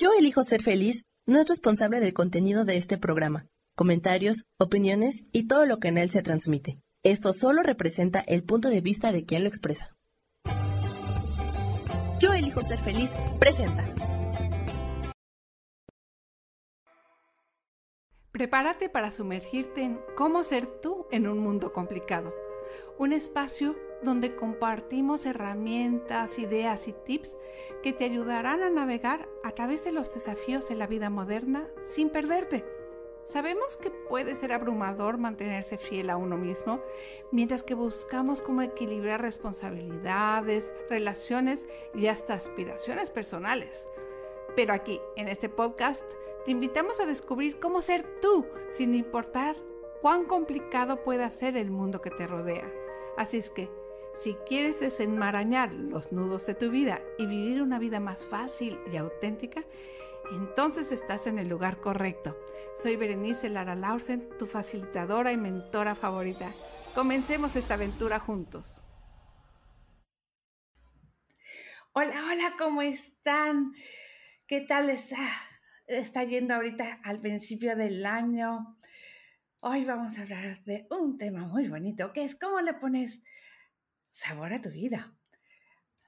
Yo elijo ser feliz no es responsable del contenido de este programa, comentarios, opiniones y todo lo que en él se transmite. Esto solo representa el punto de vista de quien lo expresa. Yo elijo ser feliz presenta. Prepárate para sumergirte en cómo ser tú en un mundo complicado. Un espacio donde compartimos herramientas, ideas y tips que te ayudarán a navegar a través de los desafíos de la vida moderna sin perderte. Sabemos que puede ser abrumador mantenerse fiel a uno mismo, mientras que buscamos cómo equilibrar responsabilidades, relaciones y hasta aspiraciones personales. Pero aquí, en este podcast, te invitamos a descubrir cómo ser tú, sin importar cuán complicado pueda ser el mundo que te rodea. Así es que, si quieres desenmarañar los nudos de tu vida y vivir una vida más fácil y auténtica, entonces estás en el lugar correcto. Soy Berenice Lara Laursen, tu facilitadora y mentora favorita. Comencemos esta aventura juntos. Hola, hola, ¿cómo están? ¿Qué tal les está yendo ahorita al principio del año? Hoy vamos a hablar de un tema muy bonito, que es cómo le pones sabor a tu vida.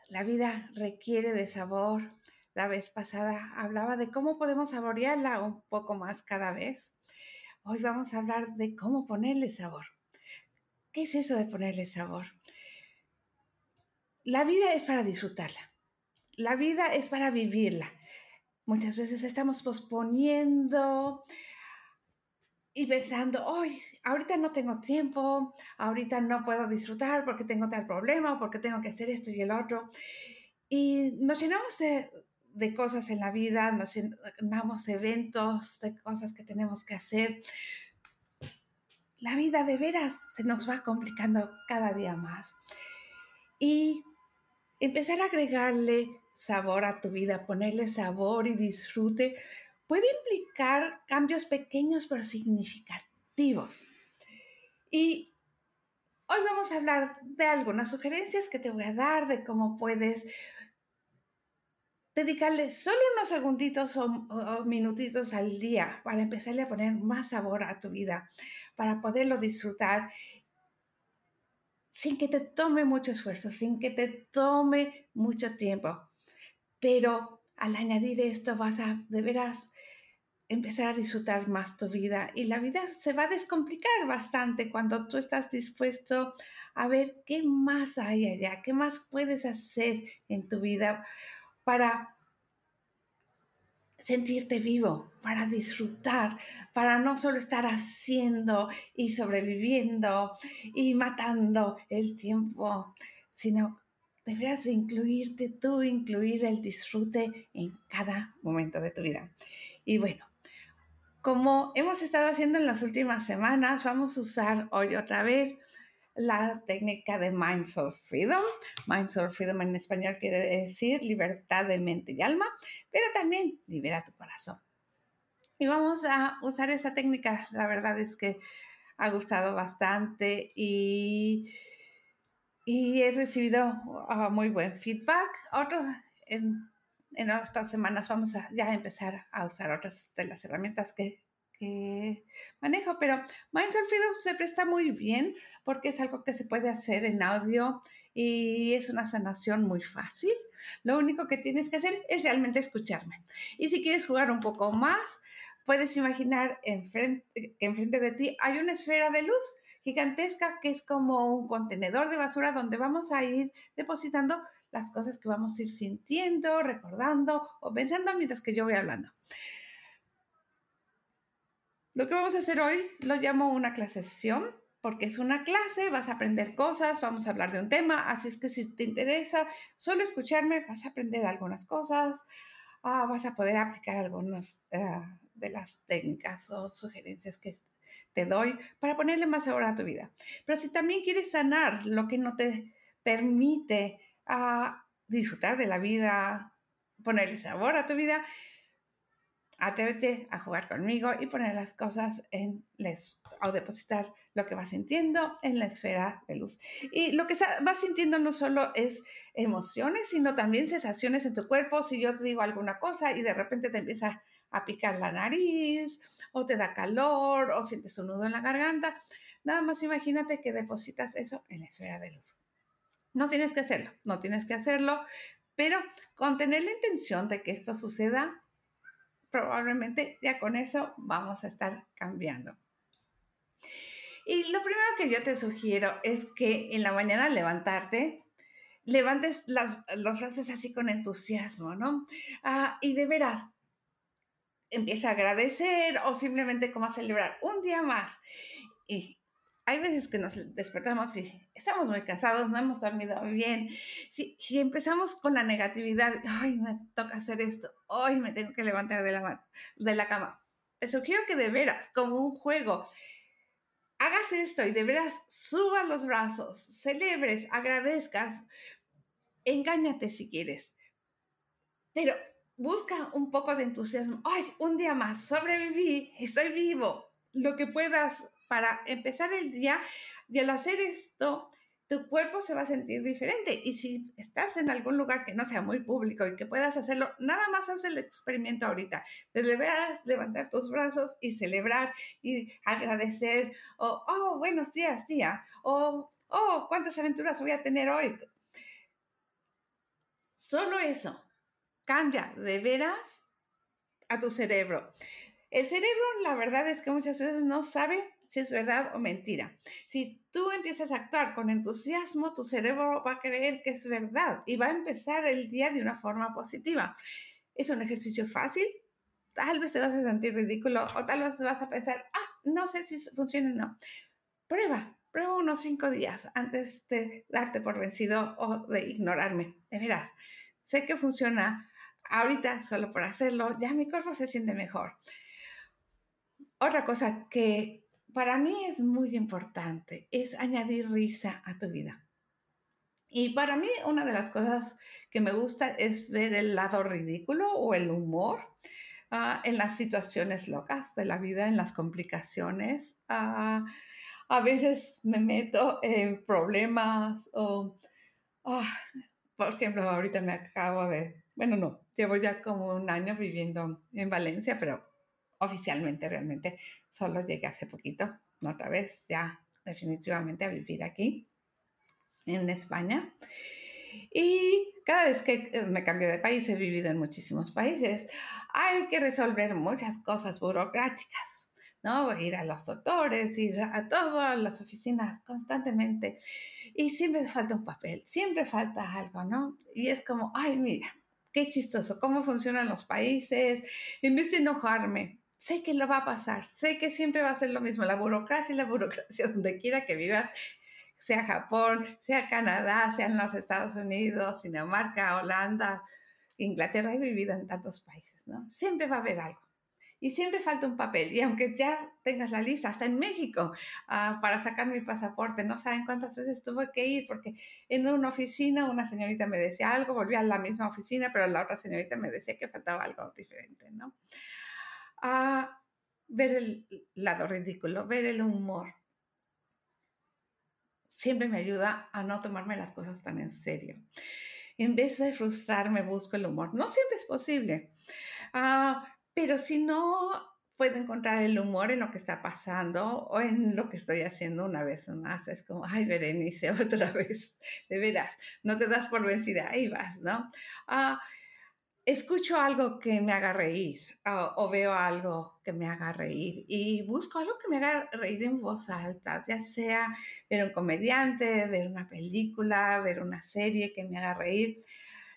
La vida requiere de sabor. La vez pasada hablaba de cómo podemos saborearla un poco más cada vez. Hoy vamos a hablar de cómo ponerle sabor. ¿Qué es eso de ponerle sabor? La vida es para disfrutarla. La vida es para vivirla. Muchas veces estamos posponiendo y pensando, hoy, ahorita no tengo tiempo, ahorita no puedo disfrutar porque tengo tal problema, porque tengo que hacer esto y el otro. Y nos llenamos de cosas en la vida, nos llenamos de eventos, de cosas que tenemos que hacer. La vida de veras se nos va complicando cada día más. Y empezar a agregarle sabor a tu vida, ponerle sabor y disfrute, puede implicar cambios pequeños pero significativos. Y hoy vamos a hablar de algunas sugerencias que te voy a dar de cómo puedes dedicarle solo unos segunditos o minutitos al día para empezarle a poner más sabor a tu vida, para poderlo disfrutar sin que te tome mucho esfuerzo, sin que te tome mucho tiempo. Pero al añadir esto vas a de veras empezar a disfrutar más tu vida y la vida se va a descomplicar bastante cuando tú estás dispuesto a ver qué más hay allá, qué más puedes hacer en tu vida para sentirte vivo, para disfrutar, para no solo estar haciendo y sobreviviendo y matando el tiempo, sino deberás incluirte tú, incluir el disfrute en cada momento de tu vida. Y bueno, como hemos estado haciendo en las últimas semanas, vamos a usar hoy otra vez la técnica de Minds of Freedom. Minds of Freedom en español quiere decir libertad de mente y alma, pero también libera tu corazón. Y vamos a usar esa técnica. La verdad es que ha gustado bastante y he recibido muy buen feedback. En otras semanas vamos a ya empezar a usar otras de las herramientas que manejo, pero Minds of Freedom se presta muy bien porque es algo que se puede hacer en audio y es una sanación muy fácil. Lo único que tienes que hacer es realmente escucharme. Y si quieres jugar un poco más, puedes imaginar que enfrente de ti hay una esfera de luz gigantesca que es como un contenedor de basura donde vamos a ir depositando las cosas que vamos a ir sintiendo, recordando o pensando mientras que yo voy hablando. Lo que vamos a hacer hoy lo llamo una clasesión, porque es una clase, vas a aprender cosas, vamos a hablar de un tema, así es que si te interesa solo escucharme, vas a aprender algunas cosas, vas a poder aplicar algunas de las técnicas o sugerencias que te doy para ponerle más sabor a tu vida. Pero si también quieres sanar lo que no te permite disfrutar de la vida, ponerle sabor a tu vida, Atrévete a jugar conmigo y poner las cosas o depositar lo que vas sintiendo en la esfera de luz. Y lo que vas sintiendo no solo es emociones, sino también sensaciones en tu cuerpo. Si yo te digo alguna cosa y de repente te empieza a picar la nariz, o te da calor, o sientes un nudo en la garganta, nada más imagínate que depositas eso en la esfera de luz. No tienes que hacerlo, pero con tener la intención de que esto suceda, probablemente ya con eso vamos a estar cambiando. Y lo primero que yo te sugiero es que en la mañana al levantarte, levantes los brazos así con entusiasmo, ¿no? Y de veras, empieza a agradecer o simplemente como a celebrar un día más. Y hay veces que nos despertamos y estamos muy cansados, no hemos dormido bien y empezamos con la negatividad. Ay, me toca hacer esto. Ay, me tengo que levantar de la cama. Te sugiero que de veras, como un juego, hagas esto y de veras subas los brazos, celebres, agradezcas, engáñate si quieres. Pero busca un poco de entusiasmo. Ay, un día más, sobreviví, estoy vivo, lo que puedas para empezar el día, y al hacer esto, tu cuerpo se va a sentir diferente. Y si estás en algún lugar que no sea muy público y que puedas hacerlo, nada más haz el experimento ahorita. Deberás levantar tus brazos y celebrar y agradecer. O, oh, buenos días, tía. O, oh, cuántas aventuras voy a tener hoy. Solo eso. Cambia de veras a tu cerebro. El cerebro, la verdad es que muchas veces no sabe si es verdad o mentira. Si tú empiezas a actuar con entusiasmo, tu cerebro va a creer que es verdad y va a empezar el día de una forma positiva. Es un ejercicio fácil, tal vez te vas a sentir ridículo o tal vez vas a pensar, no sé si funciona o no. Prueba unos 5 días antes de darte por vencido o de ignorarme. De veras, sé que funciona ahorita solo por hacerlo, ya mi cuerpo se siente mejor. Otra cosa que para mí es muy importante, es añadir risa a tu vida. Y para mí una de las cosas que me gusta es ver el lado ridículo o el humor en las situaciones locas de la vida, en las complicaciones. A veces me meto en problemas o por ejemplo, ahorita me acabo de... Bueno, no, llevo ya como 1 año viviendo en Valencia, pero oficialmente, realmente, solo llegué hace poquito, otra vez ya definitivamente a vivir aquí, en España. Y cada vez que me cambio de país, he vivido en muchísimos países, hay que resolver muchas cosas burocráticas, ¿no? Ir a los doctores, ir a todas las oficinas constantemente. Y siempre falta un papel, siempre falta algo, ¿no? Y es como, ay, mira, qué chistoso, cómo funcionan los países. En vez de enojarme, sé que lo va a pasar, sé que siempre va a ser lo mismo, la burocracia, donde quiera que vivas, sea Japón, sea Canadá, sean los Estados Unidos, Dinamarca, Holanda, Inglaterra, he vivido en tantos países, ¿no? Siempre va a haber algo y siempre falta un papel, y aunque ya tengas la lista, hasta en México, para sacar mi pasaporte, no saben cuántas veces tuve que ir, porque en una oficina una señorita me decía algo, volví a la misma oficina, pero la otra señorita me decía que faltaba algo diferente, ¿no? Ver el lado ridículo, ver el humor. Siempre me ayuda a no tomarme las cosas tan en serio. En vez de frustrarme, busco el humor. No siempre es posible, pero si no puedo encontrar el humor en lo que está pasando o en lo que estoy haciendo una vez más. Es como, ay, Berenice, otra vez. De veras, no te das por vencida. Ahí vas, ¿no? Escucho algo que me haga reír o veo algo que me haga reír y busco algo que me haga reír en voz alta, ya sea ver un comediante, ver una película, ver una serie que me haga reír.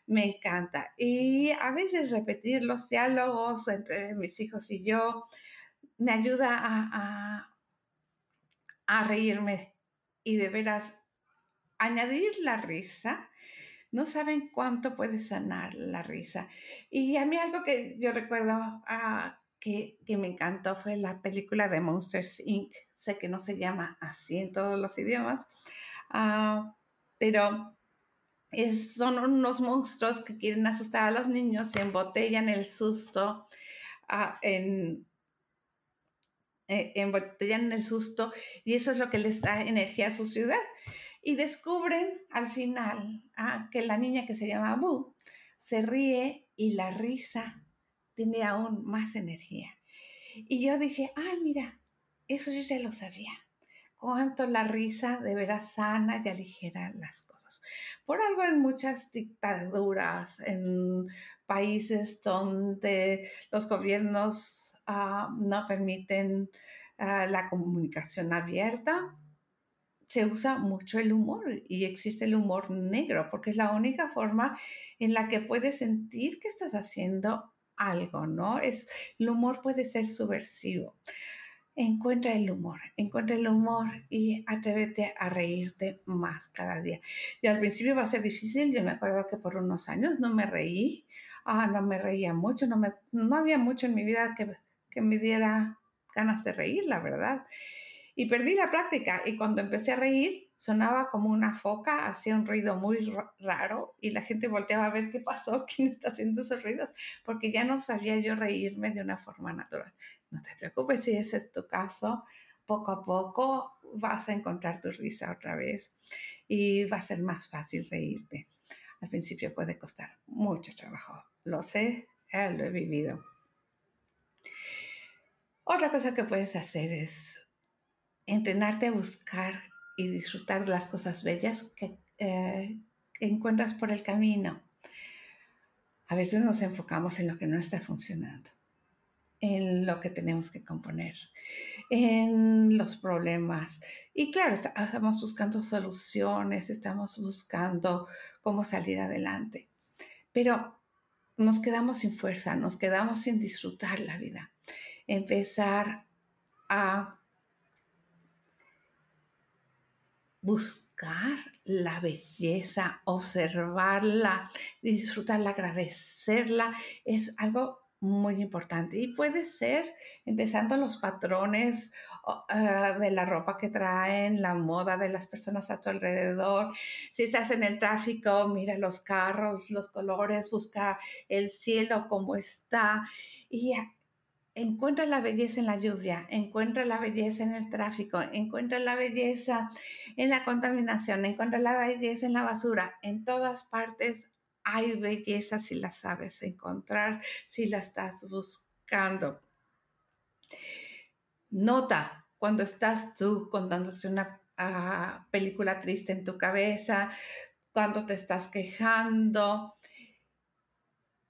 Me encanta. Y a veces repetir los diálogos entre mis hijos y yo me ayuda a reírme y de veras añadir la risa. No saben cuánto puede sanar la risa. Y a mí algo que yo recuerdo que me encantó fue la película de Monsters, Inc. Sé que no se llama así en todos los idiomas, pero son unos monstruos que quieren asustar a los niños y embotellan el susto embotellan en el susto, y eso es lo que les da energía a su ciudad. Y descubren al final que la niña que se llama Boo se ríe y la risa tiene aún más energía. Y yo dije, mira, eso yo ya lo sabía. Cuánto la risa de veras sana y aligera las cosas. Por algo en muchas dictaduras, en países donde los gobiernos no permiten la comunicación abierta, se usa mucho el humor, y existe el humor negro porque es la única forma en la que puedes sentir que estás haciendo algo, ¿no? El humor puede ser subversivo. Encuentra el humor y atrévete a reírte más cada día. Y al principio va a ser difícil. Yo me acuerdo que por unos años no me reí, no me reía mucho, no había mucho en mi vida que me diera ganas de reír, la verdad. Y perdí la práctica, y cuando empecé a reír sonaba como una foca, hacía un ruido muy raro y la gente volteaba a ver qué pasó, quién está haciendo esos ruidos, porque ya no sabía yo reírme de una forma natural. No te preocupes, si ese es tu caso, poco a poco vas a encontrar tu risa otra vez y va a ser más fácil reírte. Al principio puede costar mucho trabajo, lo sé, lo he vivido. Otra cosa que puedes hacer es entrenarte a buscar y disfrutar de las cosas bellas que encuentras por el camino. A veces nos enfocamos en lo que no está funcionando, en lo que tenemos que componer, en los problemas. Y claro, estamos buscando soluciones, estamos buscando cómo salir adelante. Pero nos quedamos sin fuerza, nos quedamos sin disfrutar la vida. Empezar a buscar la belleza, observarla, disfrutarla, agradecerla, es algo muy importante. Y puede ser empezando los patrones de la ropa que traen, la moda de las personas a tu alrededor. Si estás en el tráfico, mira los carros, los colores, busca el cielo, cómo está. Y encuentra la belleza en la lluvia, encuentra la belleza en el tráfico, encuentra la belleza en la contaminación, encuentra la belleza en la basura. En todas partes hay belleza si la sabes encontrar, si la estás buscando. Nota cuando estás tú contándote una película triste en tu cabeza, cuando te estás quejando.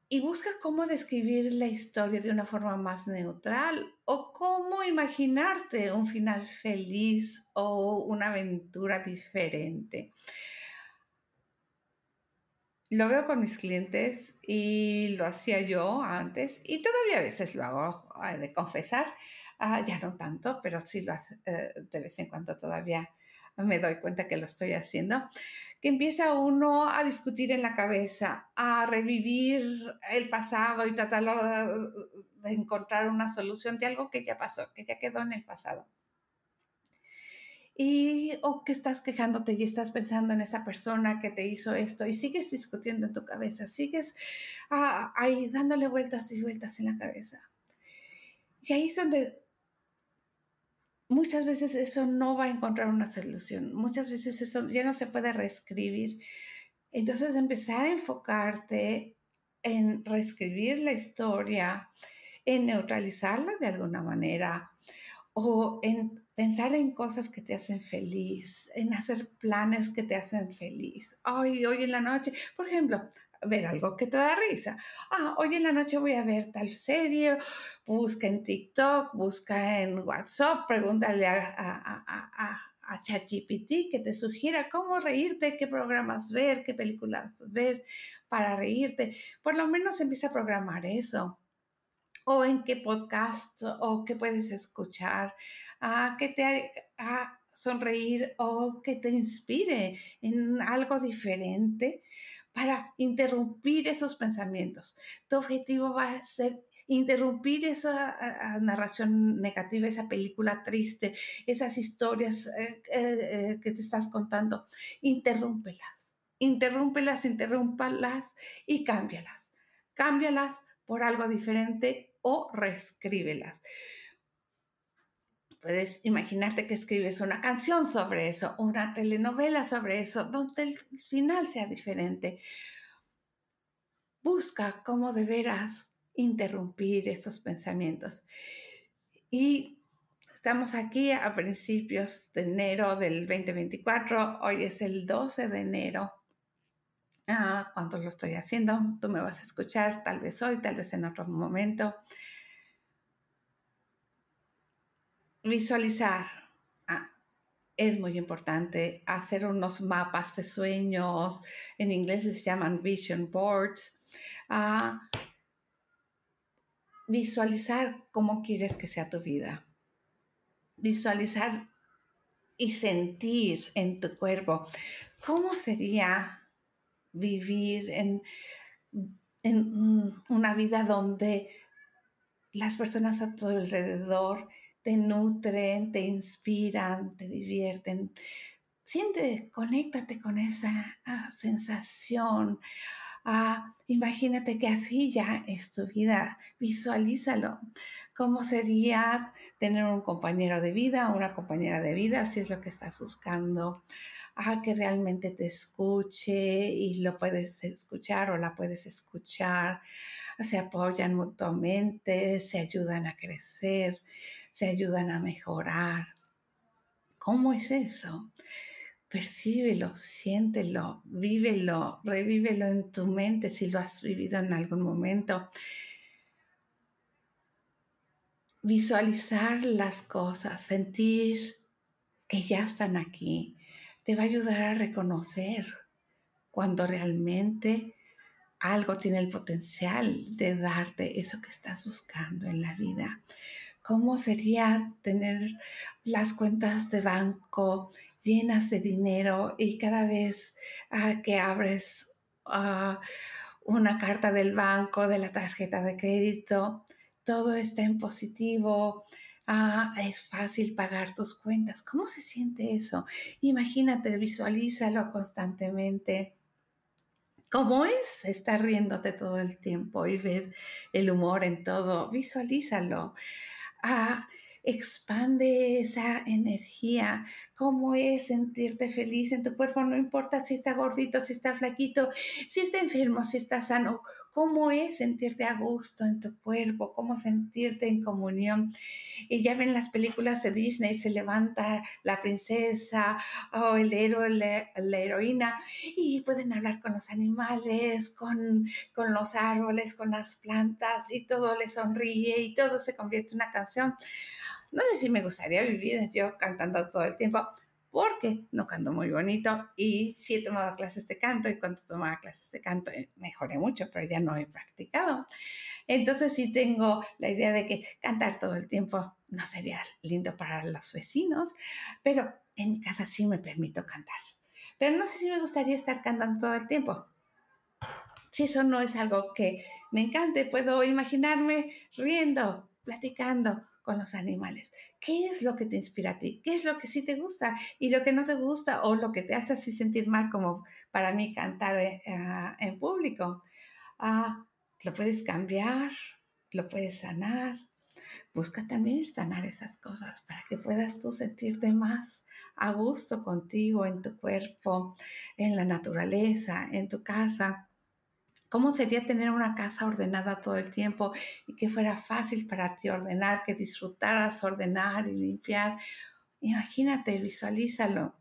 Y busca cómo describir la historia de una forma más neutral, o cómo imaginarte un final feliz o una aventura diferente. Lo veo con mis clientes y lo hacía yo antes, y todavía a veces lo hago, de confesar, ya no tanto, pero sí lo hace, de vez en cuando todavía me doy cuenta que lo estoy haciendo, que empieza uno a discutir en la cabeza, a revivir el pasado y tratarlo de encontrar una solución de algo que ya pasó, que ya quedó en el pasado. O que estás quejándote y estás pensando en esa persona que te hizo esto y sigues discutiendo en tu cabeza, sigues ahí dándole vueltas y vueltas en la cabeza. Y ahí es donde muchas veces eso no va a encontrar una solución. Muchas veces eso ya no se puede reescribir. Entonces, empezar a enfocarte en reescribir la historia, en neutralizarla de alguna manera, o en pensar en cosas que te hacen feliz, en hacer planes que te hacen feliz. Hoy en la noche, por ejemplo, ver algo que te da risa. Hoy en la noche voy a ver tal serie. Busca en TikTok, busca en WhatsApp, pregúntale a ChatGPT que te sugiera cómo reírte, qué programas ver, qué películas ver para reírte. Por lo menos empieza a programar eso. O en qué podcast, o qué puedes escuchar, que te haga sonreír o que te inspire en algo diferente, para interrumpir esos pensamientos. Tu objetivo va a ser interrumpir esa narración negativa, esa película triste, esas historias que te estás contando. Interrúmpelas y cámbialas por algo diferente o reescríbelas. Puedes imaginarte que escribes una canción sobre eso, una telenovela sobre eso, donde el final sea diferente. Busca cómo deberás interrumpir estos pensamientos. Y estamos aquí a principios de enero del 2024. Hoy es el 12 de enero. Cuando lo estoy haciendo, tú me vas a escuchar, tal vez hoy, tal vez en otro momento. Visualizar es muy importante. Hacer unos mapas de sueños. En inglés les llaman vision boards. Visualizar cómo quieres que sea tu vida. Visualizar y sentir en tu cuerpo cómo sería vivir en una vida donde las personas a tu alrededor te nutren, te inspiran, te divierten. Siente, conéctate con esa sensación. Imagínate que así ya es tu vida. Visualízalo. ¿Cómo sería tener un compañero de vida o una compañera de vida, si es lo que estás buscando? Que realmente te escuche y lo puedes escuchar o la puedes escuchar. Se apoyan mutuamente, se ayudan a crecer, se ayudan a mejorar. ¿Cómo es eso? Percíbelo, siéntelo, vívelo, revívelo en tu mente si lo has vivido en algún momento. Visualizar las cosas, sentir que ya están aquí, te va a ayudar a reconocer cuando realmente algo tiene el potencial de darte eso que estás buscando en la vida. ¿Cómo sería tener las cuentas de banco llenas de dinero y cada vez que abres una carta del banco, de la tarjeta de crédito, todo está en positivo? Es fácil pagar tus cuentas. ¿Cómo se siente eso? Imagínate, visualízalo constantemente. ¿Cómo es estar riéndote todo el tiempo y ver el humor en todo? Visualízalo. Expande esa energía. ¿Cómo es sentirte feliz en tu cuerpo? No importa si está gordito, si está flaquito, si está enfermo, si está sano. ¿Cómo es sentirte a gusto en tu cuerpo? ¿Cómo sentirte en comunión? Y ya ven las películas de Disney, se levanta la princesa o el héroe, la heroína, y pueden hablar con los animales, con los árboles, con las plantas, y todo le sonríe y todo se convierte en una canción. No sé si me gustaría vivir yo cantando todo el tiempo, porque no canto muy bonito y sí he tomado clases de canto, y cuando tomaba clases de canto mejoré mucho, pero ya no he practicado. Entonces sí tengo la idea de que cantar todo el tiempo no sería lindo para los vecinos, pero en mi casa sí me permito cantar. Pero no sé si me gustaría estar cantando todo el tiempo. Si eso no es algo que me encante, puedo imaginarme riendo, platicando con los animales. ¿Qué es lo que te inspira a ti? ¿Qué es lo que sí te gusta y lo que no te gusta, o lo que te hace así sentir mal, como para mí cantar en público? Lo puedes cambiar, lo puedes sanar. Busca también sanar esas cosas para que puedas tú sentirte más a gusto contigo, en tu cuerpo, en la naturaleza, en tu casa. ¿Cómo sería tener una casa ordenada todo el tiempo y que fuera fácil para ti ordenar, que disfrutaras ordenar y limpiar? Imagínate, visualízalo.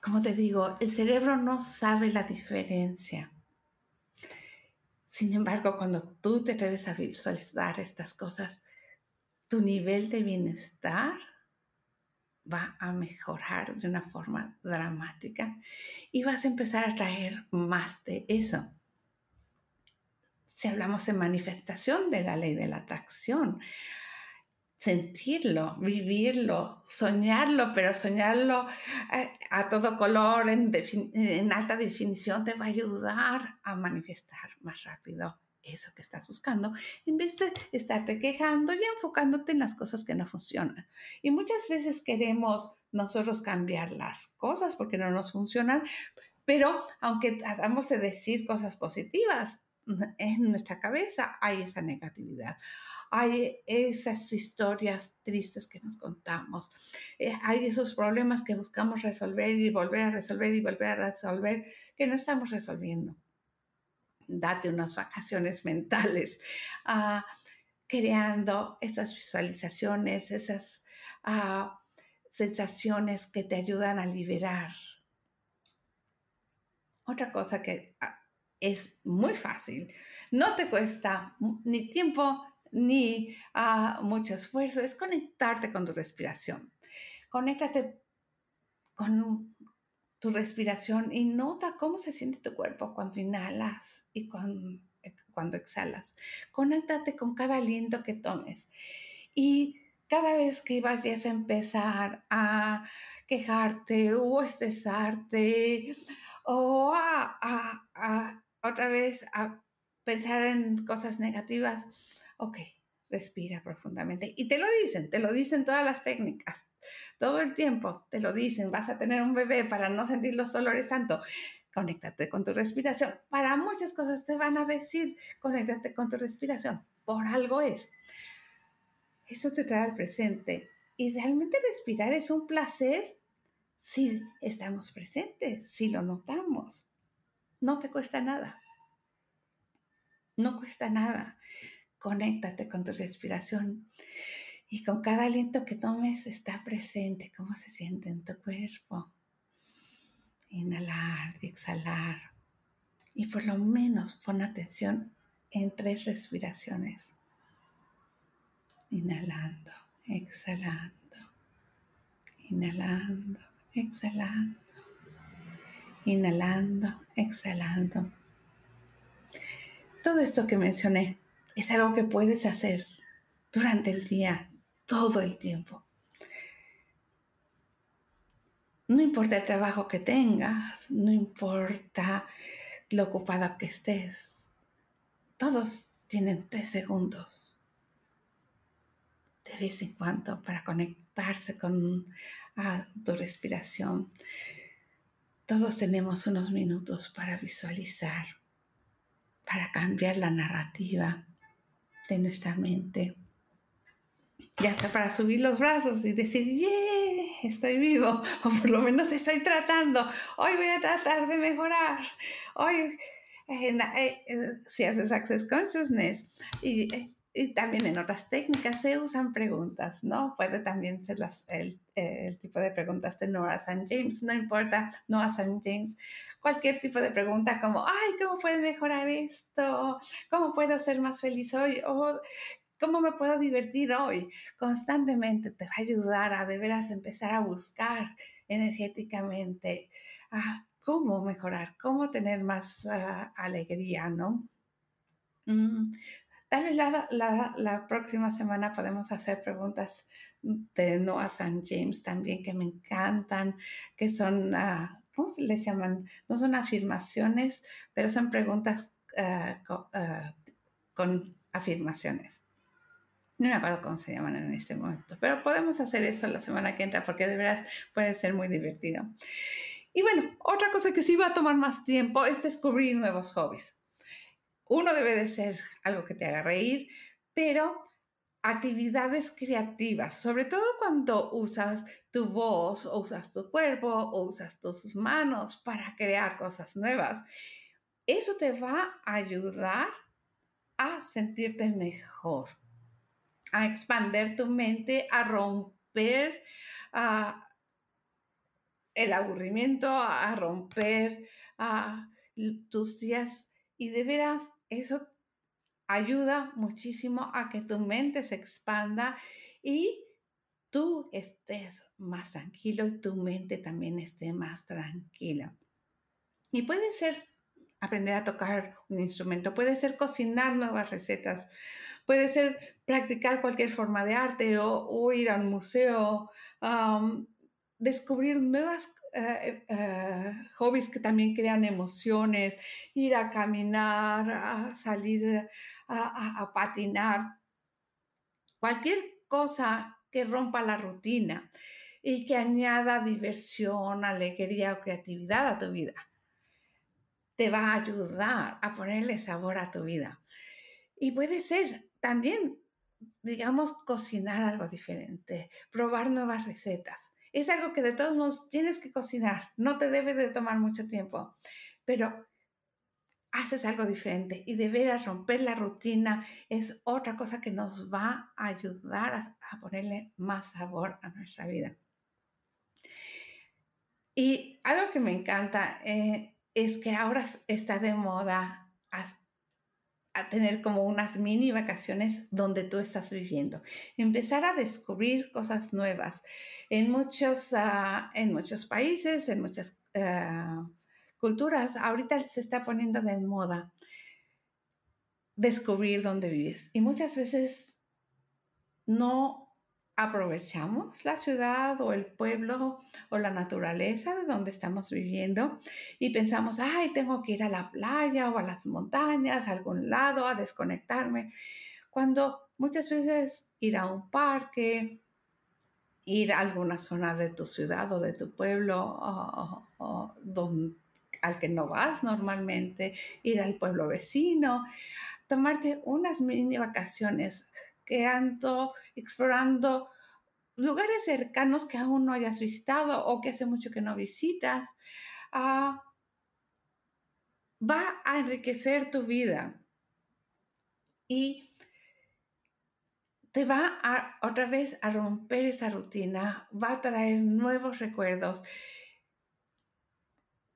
Como te digo, el cerebro no sabe la diferencia. Sin embargo, cuando tú te atreves a visualizar estas cosas, tu nivel de bienestar va a mejorar de una forma dramática y vas a empezar a traer más de eso. Si hablamos de manifestación de la ley de la atracción, sentirlo, vivirlo, soñarlo, pero soñarlo a todo color, en alta definición, te va a ayudar a manifestar más rápido eso que estás buscando, en vez de estarte quejando y enfocándote en las cosas que no funcionan. Y muchas veces queremos nosotros cambiar las cosas porque no nos funcionan, pero aunque tratamos de decir cosas positivas, en nuestra cabeza hay esa negatividad, hay esas historias tristes que nos contamos, hay esos problemas que buscamos resolver y volver a resolver y volver a resolver que no estamos resolviendo. Date unas vacaciones mentales, creando esas visualizaciones, esas sensaciones que te ayudan a liberar. Otra cosa que es muy fácil, no te cuesta ni tiempo ni mucho esfuerzo, es conectarte con tu respiración. Conéctate con tu respiración y nota cómo se siente tu cuerpo cuando inhalas y cuando exhalas. Conéctate con cada aliento que tomes y cada vez que vayas a empezar a quejarte o estresarte o otra vez a pensar en cosas negativas, ok, respira profundamente. Y te lo dicen todas las técnicas, todo el tiempo te lo dicen. Vas a tener un bebé para no sentir los dolores tanto. Conéctate con tu respiración. Para muchas cosas te van a decir, conéctate con tu respiración. Por algo es. Eso te trae al presente. Y realmente respirar es un placer si estamos presentes, si lo notamos. No te cuesta nada. No cuesta nada. Conéctate con tu respiración. Y con cada aliento que tomes, está presente cómo se siente en tu cuerpo. Inhalar y exhalar. Y por lo menos pon atención en 3 respiraciones. Inhalando, exhalando. Inhalando, exhalando. Inhalando, exhalando. Todo esto que mencioné es algo que puedes hacer durante el día, todo el tiempo. No importa el trabajo que tengas, no importa lo ocupado que estés. Todos tienen 3 segundos de vez en cuando para conectarse con tu respiración. Todos tenemos unos minutos para visualizar, para cambiar la narrativa de nuestra mente. Ya está, para subir los brazos y decir, ¡yeah! Estoy vivo, o por lo menos estoy tratando. Hoy voy a tratar de mejorar. Hoy, si haces Access Consciousness y también en otras técnicas se usan preguntas, ¿no? Puede también ser el tipo de preguntas de Nora St. James, no importa, Nora St. James. Cualquier tipo de pregunta como, ¡ay! ¿Cómo puedo mejorar esto? ¿Cómo puedo ser más feliz hoy? O, ¿cómo me puedo divertir hoy? Constantemente te va a ayudar a de veras empezar a buscar energéticamente cómo mejorar, cómo tener más alegría, ¿no? Tal vez la próxima semana podemos hacer preguntas de Nora St. James también que me encantan, que son, ¿cómo se les llaman? No son afirmaciones, pero son preguntas con afirmaciones. No me acuerdo cómo se llaman en este momento, pero podemos hacer eso la semana que entra porque de veras puede ser muy divertido. Y bueno, otra cosa que sí va a tomar más tiempo es descubrir nuevos hobbies. Uno debe de ser algo que te haga reír, pero actividades creativas, sobre todo cuando usas tu voz o usas tu cuerpo o usas tus manos para crear cosas nuevas. Eso te va a ayudar a sentirte mejor, a expander tu mente, a romper el aburrimiento, a romper tus días. Y de veras, eso ayuda muchísimo a que tu mente se expanda y tú estés más tranquilo y tu mente también esté más tranquila. Y puede ser aprender a tocar un instrumento, puede ser cocinar nuevas recetas, puede ser practicar cualquier forma de arte o ir a un museo, descubrir nuevas hobbies que también crean emociones, ir a caminar, a salir a patinar, cualquier cosa que rompa la rutina y que añada diversión, alegría o creatividad a tu vida. te va a ayudar a ponerle sabor a tu vida. Y puede ser también, digamos, cocinar algo diferente, probar nuevas recetas. Es algo que de todos modos tienes que cocinar, no te debe de tomar mucho tiempo, pero haces algo diferente y de veras romper la rutina es otra cosa que nos va a ayudar a ponerle más sabor a nuestra vida. Y algo que me encanta es que ahora está de moda a tener como unas mini vacaciones donde tú estás viviendo. Empezar a descubrir cosas nuevas. En muchos países, en muchas culturas, ahorita se está poniendo de moda descubrir dónde vives. Y muchas veces no aprovechamos la ciudad o el pueblo o la naturaleza de donde estamos viviendo y pensamos, ay, tengo que ir a la playa o a las montañas, a algún lado, a desconectarme. Cuando muchas veces ir a un parque, ir a alguna zona de tu ciudad o de tu pueblo o donde, al que no vas normalmente, ir al pueblo vecino, tomarte unas mini vacaciones creando, explorando lugares cercanos que aún no hayas visitado o que hace mucho que no visitas, va a enriquecer tu vida y te va a otra vez a romper esa rutina, va a traer nuevos recuerdos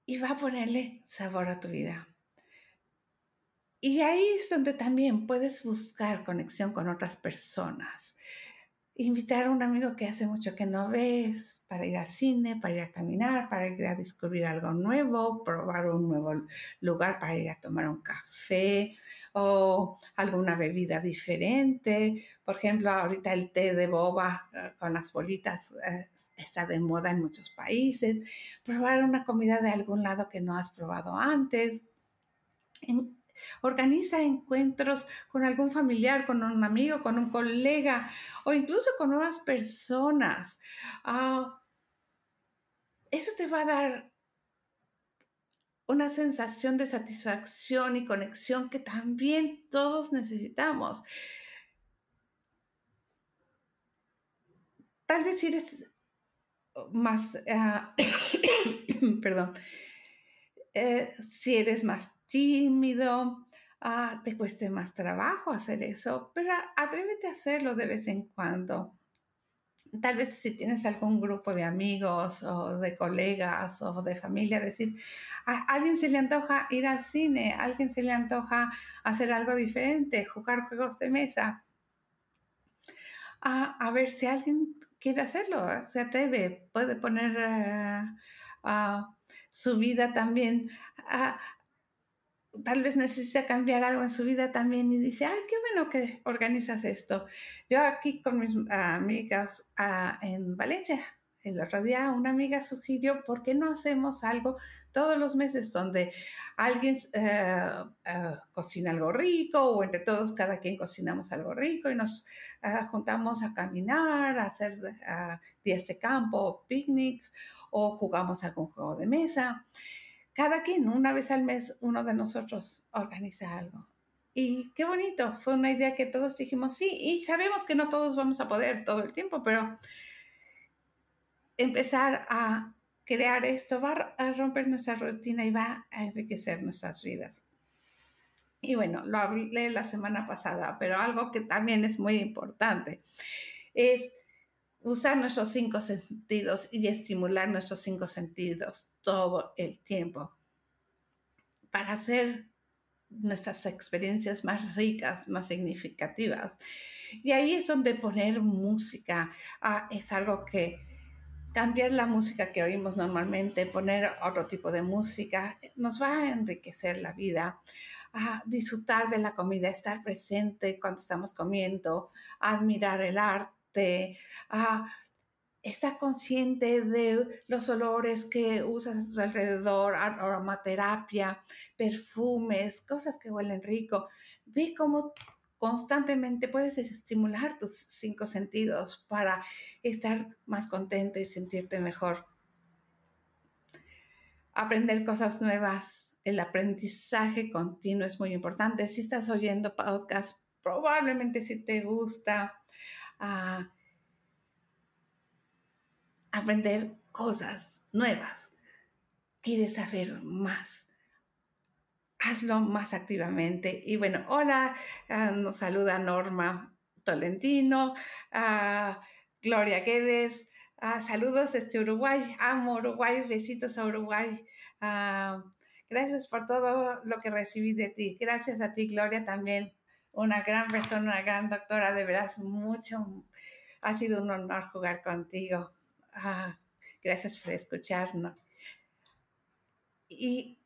y va a ponerle sabor a tu vida. Y ahí es donde también puedes buscar conexión con otras personas. Invitar a un amigo que hace mucho que no ves para ir al cine, para ir a caminar, para ir a descubrir algo nuevo, probar un nuevo lugar para ir a tomar un café o alguna bebida diferente. Por ejemplo, ahorita el té de boba con las bolitas está de moda en muchos países. Probar una comida de algún lado que no has probado antes. Organiza encuentros con algún familiar, con un amigo, con un colega o incluso con nuevas personas. Eso te va a dar una sensación de satisfacción y conexión que también todos necesitamos. Tal vez si eres más, si eres más tímido, te cueste más trabajo hacer eso, pero atrévete a hacerlo de vez en cuando. Tal vez si tienes algún grupo de amigos o de colegas o de familia, decir, a alguien se le antoja ir al cine, a alguien se le antoja hacer algo diferente, jugar juegos de mesa. A ver si alguien quiere hacerlo, se atreve, puede poner su vida también tal vez necesita cambiar algo en su vida también y dice, ay, qué bueno que organizas esto. Yo aquí con mis amigas en Valencia, el otro día una amiga sugirió, ¿por qué no hacemos algo todos los meses donde alguien cocina algo rico o entre todos, cada quien cocinamos algo rico y nos juntamos a caminar, a hacer días de campo, picnics o jugamos algún juego de mesa? Cada quien, una vez al mes, uno de nosotros organiza algo. Y qué bonito, fue una idea que todos dijimos sí, y sabemos que no todos vamos a poder todo el tiempo, pero empezar a crear esto va a romper nuestra rutina y va a enriquecer nuestras vidas. Y bueno, lo hablé la semana pasada, pero algo que también es muy importante es usar nuestros 5 sentidos y estimular nuestros 5 sentidos todo el tiempo para hacer nuestras experiencias más ricas, más significativas. Y ahí es donde poner música es algo que cambiar la música que oímos normalmente, poner otro tipo de música, nos va a enriquecer la vida. Disfrutar de la comida, estar presente cuando estamos comiendo, admirar el arte, está consciente de los olores que usas a tu alrededor, aromaterapia, perfumes, cosas que huelen rico. Ve cómo constantemente puedes estimular tus 5 sentidos para estar más contento y sentirte mejor. aprender cosas nuevas. El aprendizaje continuo es muy importante. Si estás oyendo podcast, probablemente si te gusta aprender cosas nuevas, quieres saber más. Hazlo más activamente. Y bueno, hola, nos saluda Norma Tolentino, Gloria Guedes, saludos desde Uruguay, amo Uruguay, besitos a Uruguay. Gracias por todo lo que recibí de ti. Gracias a ti, Gloria, también una gran persona, una gran doctora, de veras mucho. Ha sido un honor jugar contigo. Gracias por escucharnos. Y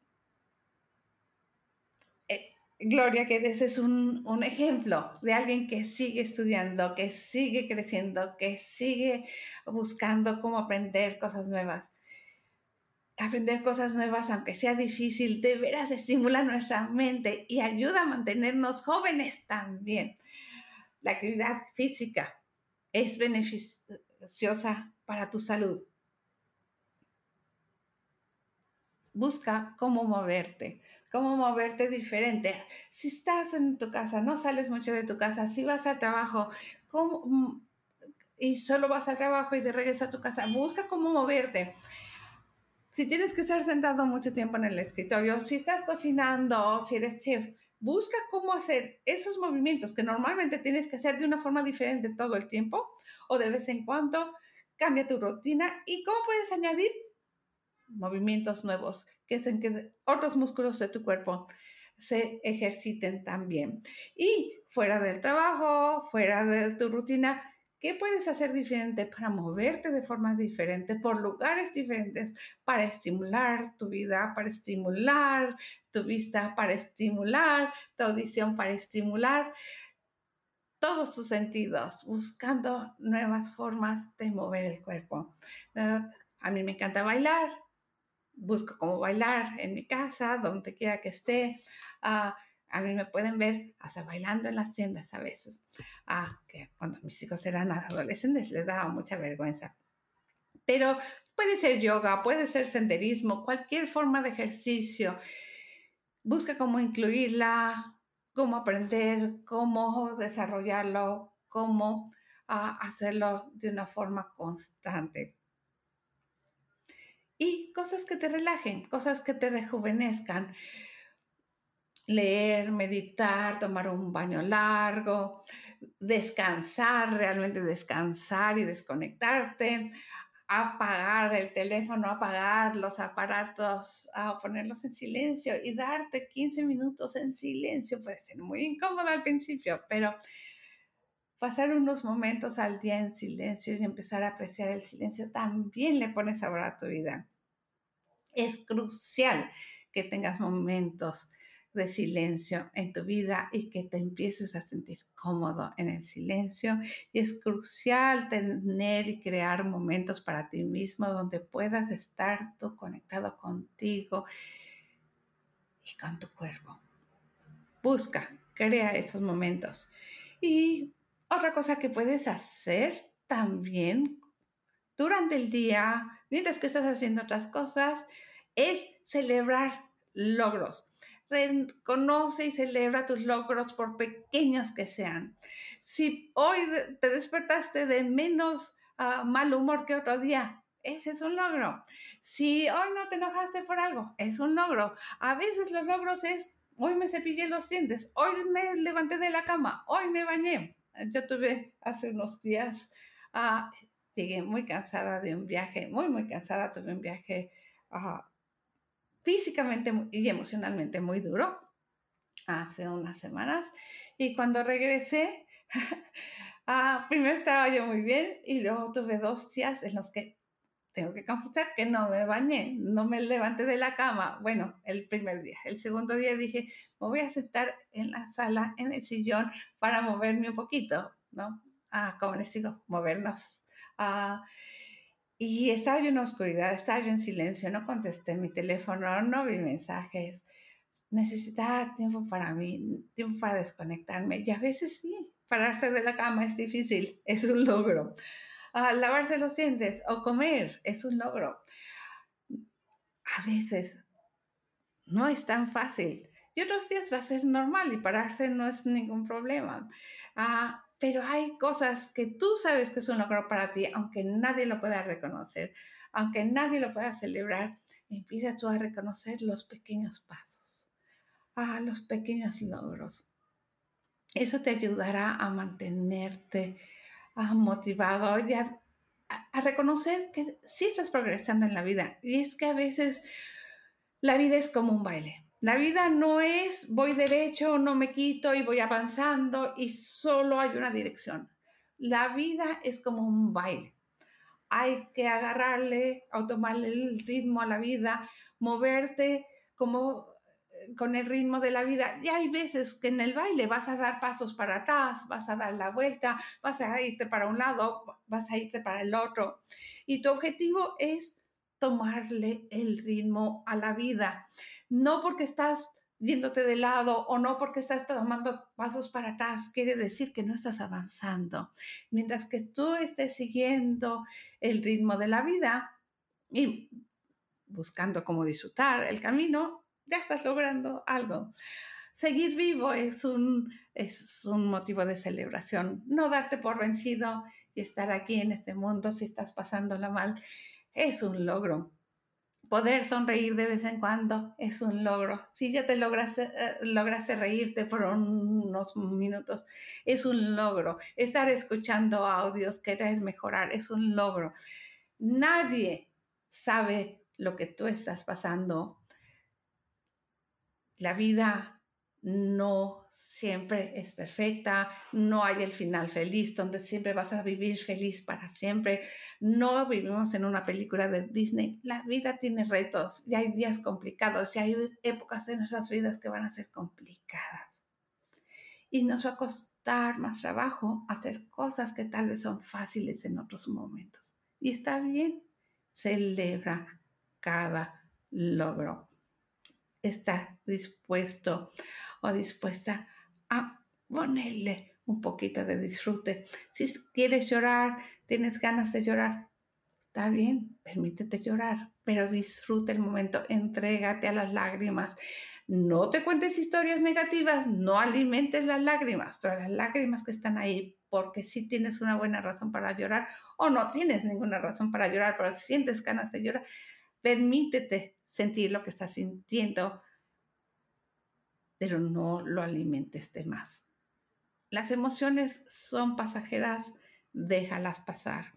Gloria, que ese es un ejemplo de alguien que sigue estudiando, que sigue creciendo, que sigue buscando cómo aprender cosas nuevas. Aprender cosas nuevas, aunque sea difícil, de veras estimula nuestra mente y ayuda a mantenernos jóvenes también. La actividad física es beneficiosa para tu salud. Busca cómo moverte diferente. Si estás en tu casa, no sales mucho de tu casa, si vas al trabajo y solo vas al trabajo y de regreso a tu casa, busca cómo moverte. Si tienes que estar sentado mucho tiempo en el escritorio, si estás cocinando, si eres chef, busca cómo hacer esos movimientos que normalmente tienes que hacer de una forma diferente todo el tiempo o de vez en cuando, cambia tu rutina y cómo puedes añadir movimientos nuevos, que hacen que otros músculos de tu cuerpo se ejerciten también. Y fuera del trabajo, fuera de tu rutina, ¿qué puedes hacer diferente para moverte de forma diferente, por lugares diferentes, para estimular tu vida, para estimular tu vista, para estimular tu audición, para estimular todos tus sentidos, buscando nuevas formas de mover el cuerpo? A mí me encanta bailar. Busco cómo bailar en mi casa, donde quiera que esté. A mí me pueden ver hasta bailando en las tiendas a veces. Que cuando mis hijos eran adolescentes les daba mucha vergüenza. Pero puede ser yoga, puede ser senderismo, cualquier forma de ejercicio. Busca cómo incluirla, cómo aprender, cómo desarrollarlo, cómo hacerlo de una forma constante. Y cosas que te relajen, cosas que te rejuvenezcan. Leer, meditar, tomar un baño largo, descansar, realmente descansar y desconectarte, apagar el teléfono, apagar los aparatos, ponerlos en silencio y darte 15 minutos en silencio. Puede ser muy incómodo al principio, pero pasar unos momentos al día en silencio y empezar a apreciar el silencio también le pone sabor a tu vida. Es crucial que tengas momentos de silencio en tu vida y que te empieces a sentir cómodo en el silencio. Y es crucial tener y crear momentos para ti mismo donde puedas estar tú conectado contigo y con tu cuerpo. Busca, crea esos momentos. Y otra cosa que puedes hacer también durante el día, mientras que estás haciendo otras cosas, es celebrar logros. Reconoce y celebra tus logros por pequeños que sean. Si hoy te despertaste de menos mal humor que otro día, ese es un logro. Si hoy no te enojaste por algo, es un logro. A veces los logros es: hoy me cepillé los dientes, hoy me levanté de la cama, hoy me bañé. Yo tuve hace unos días, llegué muy cansada de un viaje, muy cansada, tuve un viaje físicamente y emocionalmente muy duro hace unas semanas. Y cuando regresé, primero estaba yo muy bien y luego tuve 2 días en los que tengo que confesar que no me bañé, no me levanté de la cama. Bueno, el primer día. El segundo día dije, me voy a sentar en la sala, en el sillón, para moverme un poquito, ¿no? Como les digo, movernos. Y estaba yo en oscuridad, estaba yo en silencio, no contesté mi teléfono, no vi mensajes. Necesitaba tiempo para mí, tiempo para desconectarme. Y a veces sí, pararse de la cama es difícil, es un logro. Lavarse los dientes o comer es un logro. a veces no es tan fácil. Y otros días va a ser normal y pararse no es ningún problema. Pero hay cosas que tú sabes que es un logro para ti, aunque nadie lo pueda reconocer, aunque nadie lo pueda celebrar. Empieza tú a reconocer los pequeños pasos, los pequeños logros. Eso te ayudará a mantenerte motivado y a reconocer que sí estás progresando en la vida. Y es que a veces la vida es como un baile. La vida no es voy derecho, no me quito y voy avanzando y solo hay una dirección. La vida es como un baile. Hay que agarrarle o tomarle el ritmo a la vida, moverte como con el ritmo de la vida. Y hay veces que en el baile vas a dar pasos para atrás, vas a dar la vuelta, vas a irte para un lado, vas a irte para el otro. Y tu objetivo es tomarle el ritmo a la vida. No porque estás yéndote de lado o no porque estás tomando pasos para atrás, quiere decir que no estás avanzando. Mientras que tú estés siguiendo el ritmo de la vida y buscando cómo disfrutar el camino, ya estás logrando algo. Seguir vivo es un motivo de celebración. No darte por vencido y estar aquí en este mundo si estás pasándola mal es un logro. Poder sonreír de vez en cuando es un logro. Si ya te lograste reírte por unos minutos, es un logro. Estar escuchando audios, querer mejorar, es un logro. Nadie sabe lo que tú estás pasando. La vida no siempre es perfecta, no hay el final feliz donde siempre vas a vivir feliz para siempre. No vivimos en una película de Disney. La vida tiene retos y hay días complicados y hay épocas en nuestras vidas que van a ser complicadas. Y nos va a costar más trabajo hacer cosas que tal vez son fáciles en otros momentos. Y está bien, celebra cada logro. Está dispuesto o dispuesta a ponerle un poquito de disfrute. Si quieres llorar, tienes ganas de llorar, está bien, permítete llorar, pero disfruta el momento, entrégate a las lágrimas. No te cuentes historias negativas, no alimentes las lágrimas, pero las lágrimas que están ahí, porque sí tienes una buena razón para llorar o no tienes ninguna razón para llorar, pero si sientes ganas de llorar, permítete sentir lo que estás sintiendo, pero no lo alimentes de más. Las emociones son pasajeras, déjalas pasar.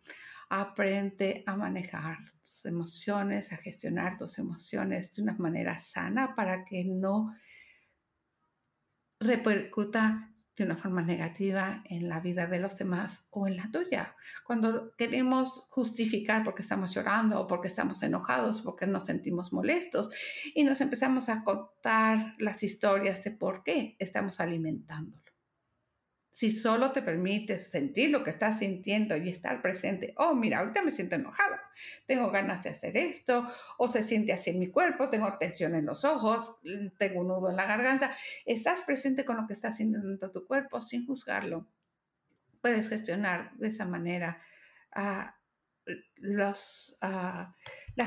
Aprende a manejar tus emociones, a gestionar tus emociones de una manera sana para que no repercuta de una forma negativa en la vida de los demás o en la tuya. Cuando queremos justificar porque estamos llorando o porque estamos enojados, porque nos sentimos molestos y nos empezamos a contar las historias de por qué estamos alimentándolo. Si solo te permites sentir lo que estás sintiendo y estar presente, oh, mira, ahorita me siento enojada, tengo ganas de hacer esto, o se siente así en mi cuerpo, tengo tensión en los ojos, tengo un nudo en la garganta. Estás presente con lo que estás sintiendo tu cuerpo sin juzgarlo. Puedes gestionar de esa manera las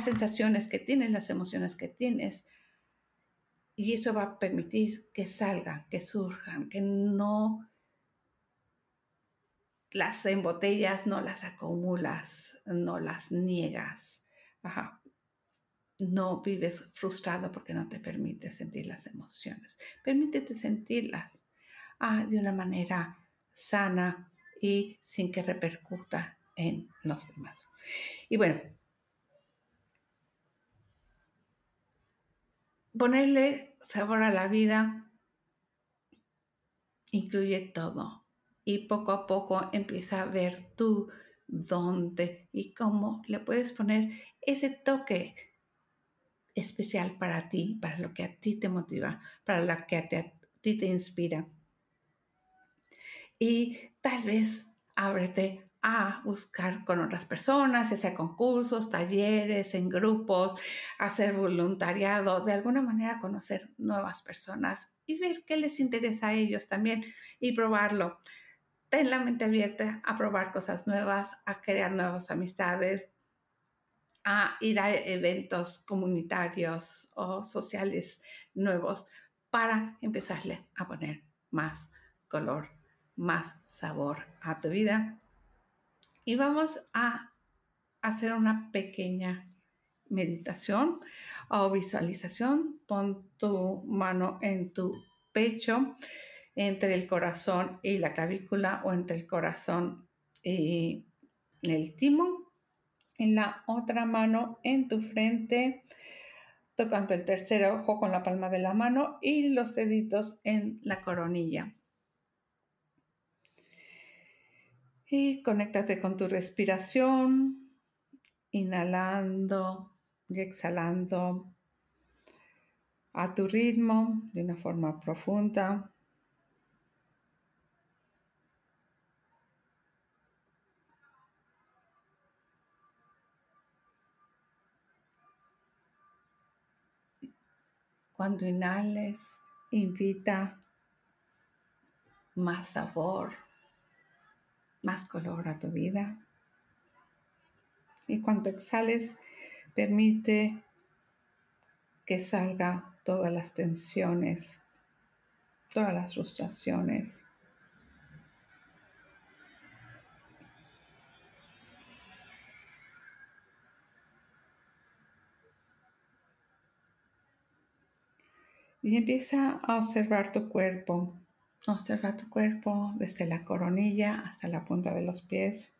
sensaciones que tienes, las emociones que tienes. Y eso va a permitir que salgan, que surjan, que no las embotellas, no las acumulas, no las niegas. No vives frustrado porque no te permite sentir las emociones. Permítete sentirlas de una manera sana y sin que repercuta en los demás. Y bueno, ponerle sabor a la vida incluye todo. Y poco a poco empieza a ver tú dónde y cómo le puedes poner ese toque especial para ti, para lo que a ti te motiva, para lo que a ti te inspira. Y tal vez ábrete a buscar con otras personas, hacer concursos, talleres, en grupos, hacer voluntariado, de alguna manera conocer nuevas personas y ver qué les interesa a ellos también y probarlo. Ten la mente abierta a probar cosas nuevas, a crear nuevas amistades, a ir a eventos comunitarios o sociales nuevos para empezarle a poner más color, más sabor a tu vida. Y vamos a hacer una pequeña meditación o visualización. Pon tu mano en tu pecho, entre el corazón y la clavícula o entre el corazón y el timón. En la otra mano en tu frente, tocando el tercer ojo con la palma de la mano y los deditos en la coronilla. Y conéctate con tu respiración, inhalando y exhalando a tu ritmo de una forma profunda. Cuando inhales, invita más sabor, más color a tu vida. Y cuando exhales, permite que salgan todas las tensiones, todas las frustraciones. Y empieza a observar tu cuerpo. Observa tu cuerpo desde la coronilla hasta la punta de los pies.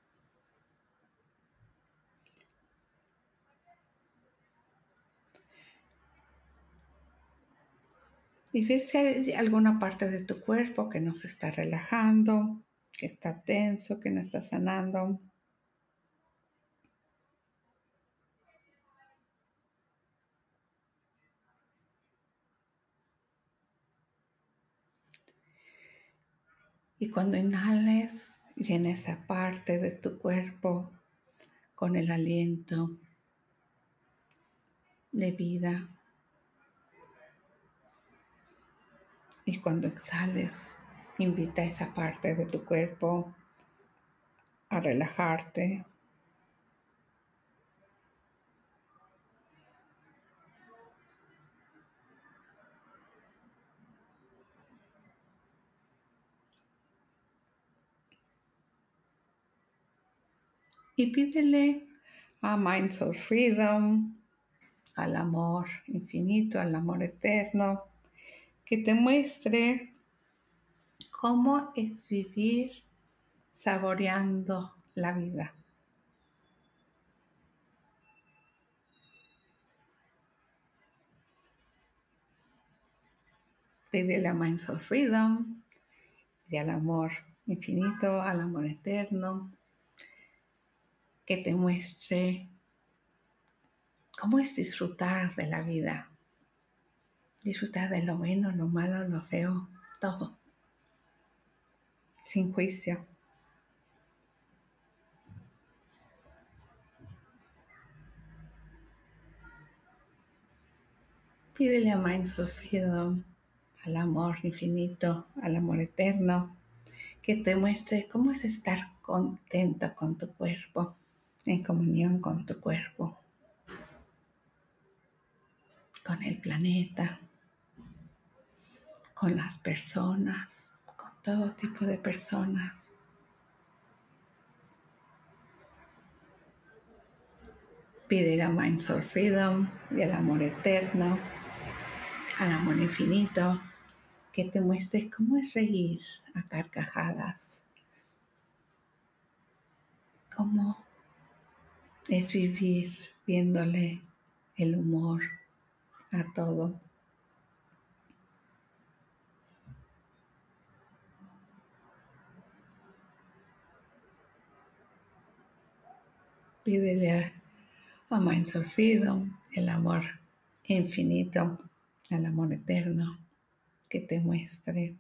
Y ver si hay alguna parte de tu cuerpo que no se está relajando, que está tenso, que no está sanando. Y cuando inhales, llena esa parte de tu cuerpo con el aliento de vida. Y cuando exhales, invita a esa parte de tu cuerpo a relajarte. Y pídele a Minds of Freedom, al amor infinito, al amor eterno, que te muestre cómo es vivir saboreando la vida. Pídele a Minds of Freedom y al amor infinito, al amor eterno, que te muestre cómo es disfrutar de la vida. Disfrutar de lo bueno, lo malo, lo feo, todo. Sin juicio. Pídele a Minds of Freedom, al amor infinito, al amor eterno, que te muestre cómo es estar contento con tu cuerpo, en comunión con tu cuerpo, con el planeta, con las personas, con todo tipo de personas. Pídele a Minds of Freedom y al amor eterno, al amor infinito, que te muestre cómo es reír a carcajadas, cómo es vivir viéndole el humor a todo. Pídele a Minds of Freedom, el amor infinito, el amor eterno, que te muestre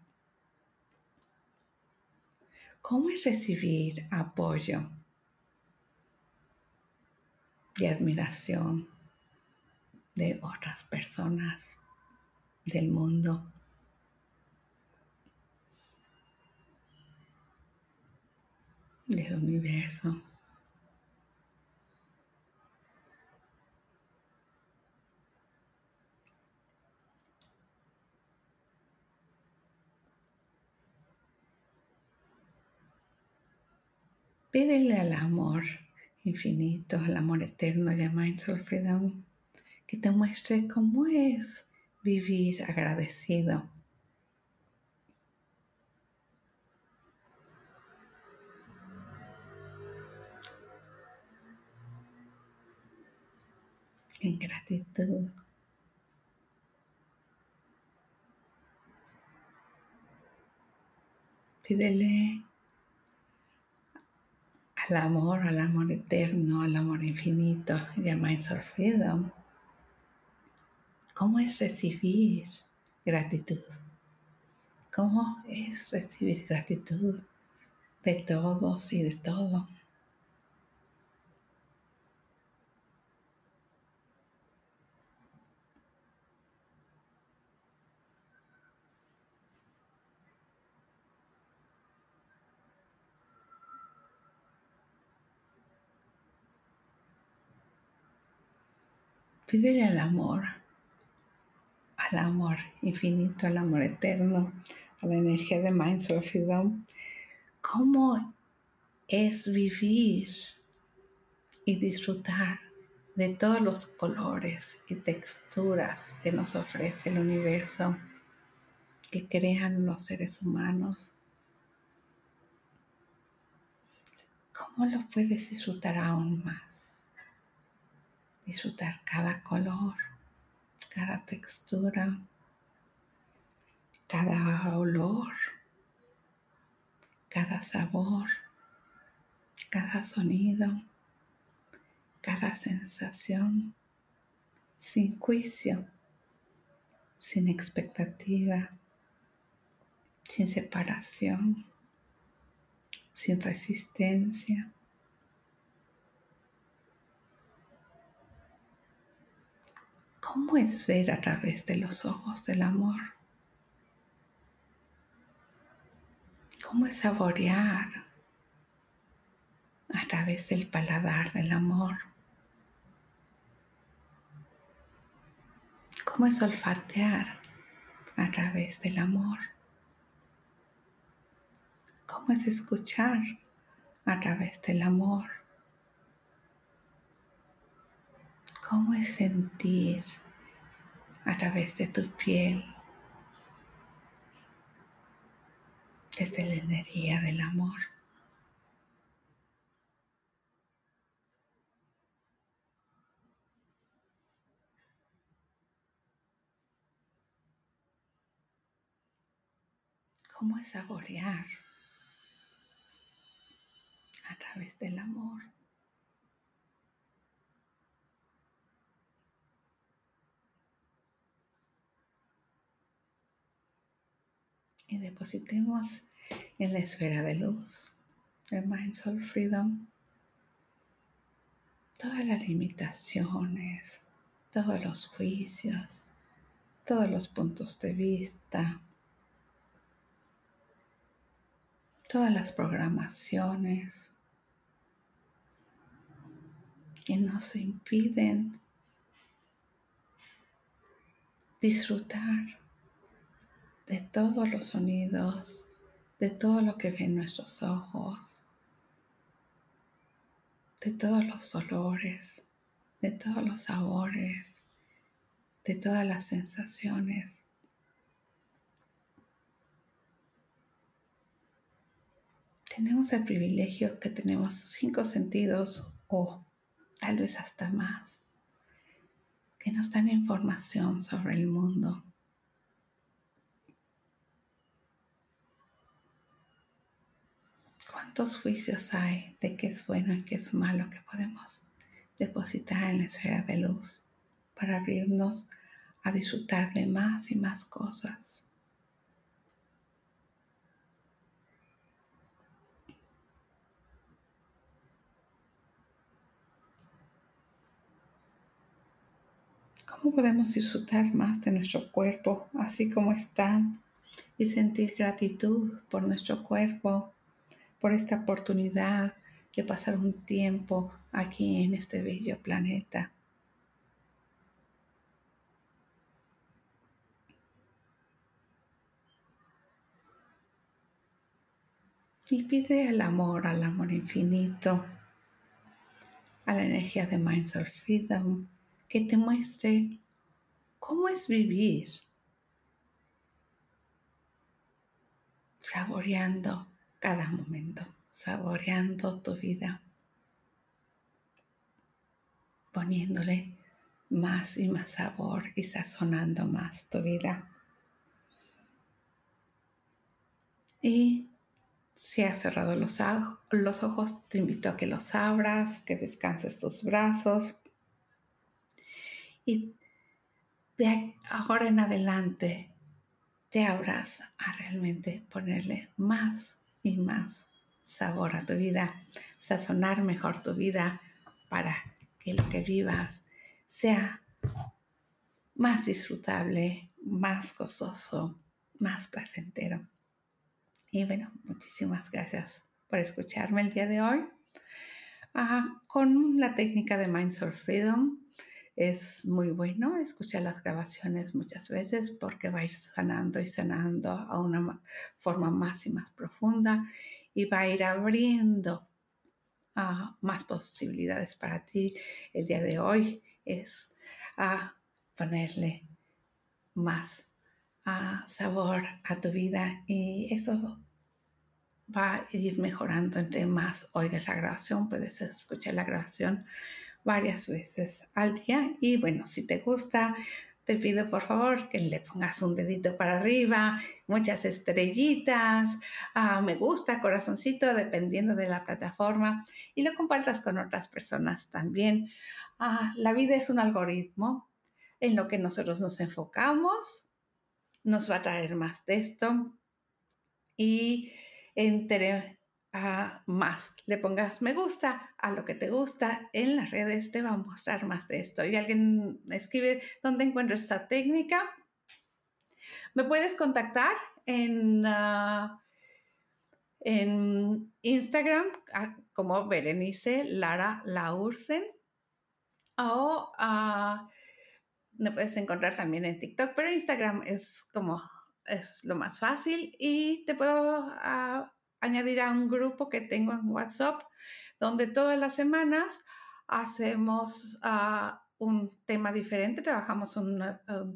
cómo es recibir apoyo y admiración de otras personas del mundo. Del universo. Pídele al amor infinito, al amor eterno y a Minds of Freedom que te muestre cómo es vivir agradecido. En gratitud. Pídele al amor eterno, al amor infinito de Minds of Freedom, ¿cómo es recibir gratitud? ¿Cómo es recibir gratitud de todos y de todo? Pídele al amor infinito, al amor eterno, a la energía de Minds of Freedom, cómo es vivir y disfrutar de todos los colores y texturas que nos ofrece el universo, que crean los seres humanos. ¿Cómo lo puedes disfrutar aún más? Disfrutar cada color, cada textura, cada olor, cada sabor, cada sonido, cada sensación, sin juicio, sin expectativa, sin separación, sin resistencia. ¿Cómo es ver a través de los ojos del amor? ¿Cómo es saborear a través del paladar del amor? ¿Cómo es olfatear a través del amor? ¿Cómo es escuchar a través del amor? ¿Cómo es sentir a través de tu piel, desde la energía del amor? ¿Cómo es saborear a través del amor? Y depositemos en la esfera de luz de Minds of Freedom todas las limitaciones, todos los juicios, todos los puntos de vista, todas las programaciones que nos impiden disfrutar de todos los sonidos, de todo lo que ven nuestros ojos, de todos los olores, de todos los sabores, de todas las sensaciones. Tenemos el privilegio que tenemos 5 sentidos o tal vez hasta más, que nos dan información sobre el mundo. ¿Cuántos juicios hay de qué es bueno y qué es malo que podemos depositar en la esfera de luz para abrirnos a disfrutar de más y más cosas? ¿Cómo podemos disfrutar más de nuestro cuerpo así como está y sentir gratitud por nuestro cuerpo? Por esta oportunidad de pasar un tiempo aquí en este bello planeta. y pide al amor infinito, a la energía de Minds of Freedom, que te muestre cómo es vivir, saboreando cada momento, saboreando tu vida, poniéndole más y más sabor y sazonando más tu vida. Y si has cerrado los ojos, te invito a que los abras, que descanses tus brazos. Y de ahora en adelante te abras a realmente ponerle más y más sabor a tu vida, sazonar mejor tu vida para que lo que vivas sea más disfrutable, más gozoso, más placentero. Y bueno, muchísimas gracias por escucharme el día de hoy. Con la técnica de Minds of Freedom es muy bueno escuchar las grabaciones muchas veces porque va a ir sanando y sanando a una forma más y más profunda y va a ir abriendo más posibilidades para ti. El día de hoy es ponerle más sabor a tu vida y eso va a ir mejorando entre más oigas la grabación. Puedes escuchar la grabación varias veces al día y bueno, si te gusta te pido por favor que le pongas un dedito para arriba, muchas estrellitas, me gusta, corazoncito, dependiendo de la plataforma, y lo compartas con otras personas también. La vida es un algoritmo. En lo que nosotros nos enfocamos nos va a traer más de esto, y entre más le pongas me gusta a lo que te gusta en las redes, te va a mostrar más de esto. Y alguien escribe, ¿dónde encuentro esta técnica? Me puedes contactar en Instagram como Berenice Lara Laursen, o me puedes encontrar también en TikTok, pero Instagram es lo más fácil. Y te puedo añadir a un grupo que tengo en WhatsApp, donde todas las semanas hacemos un tema diferente, trabajamos un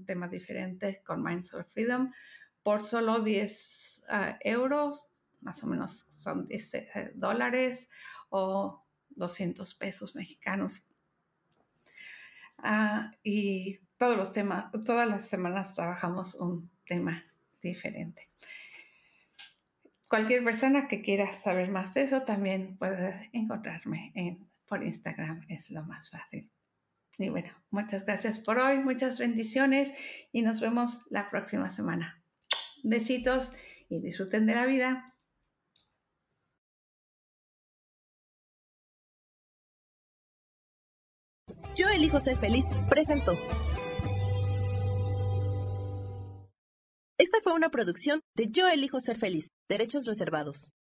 tema diferente con Minds of Freedom por solo 10 euros, más o menos son 10 dólares o 200 pesos mexicanos. Y todos los temas, todas las semanas trabajamos un tema diferente. Cualquier persona que quiera saber más de eso también puede encontrarme por Instagram, es lo más fácil. Y bueno, muchas gracias por hoy, muchas bendiciones y nos vemos la próxima semana. Besitos y disfruten de la vida. Yo elijo ser feliz, presentó. Esta fue una producción de Yo elijo ser feliz, derechos reservados.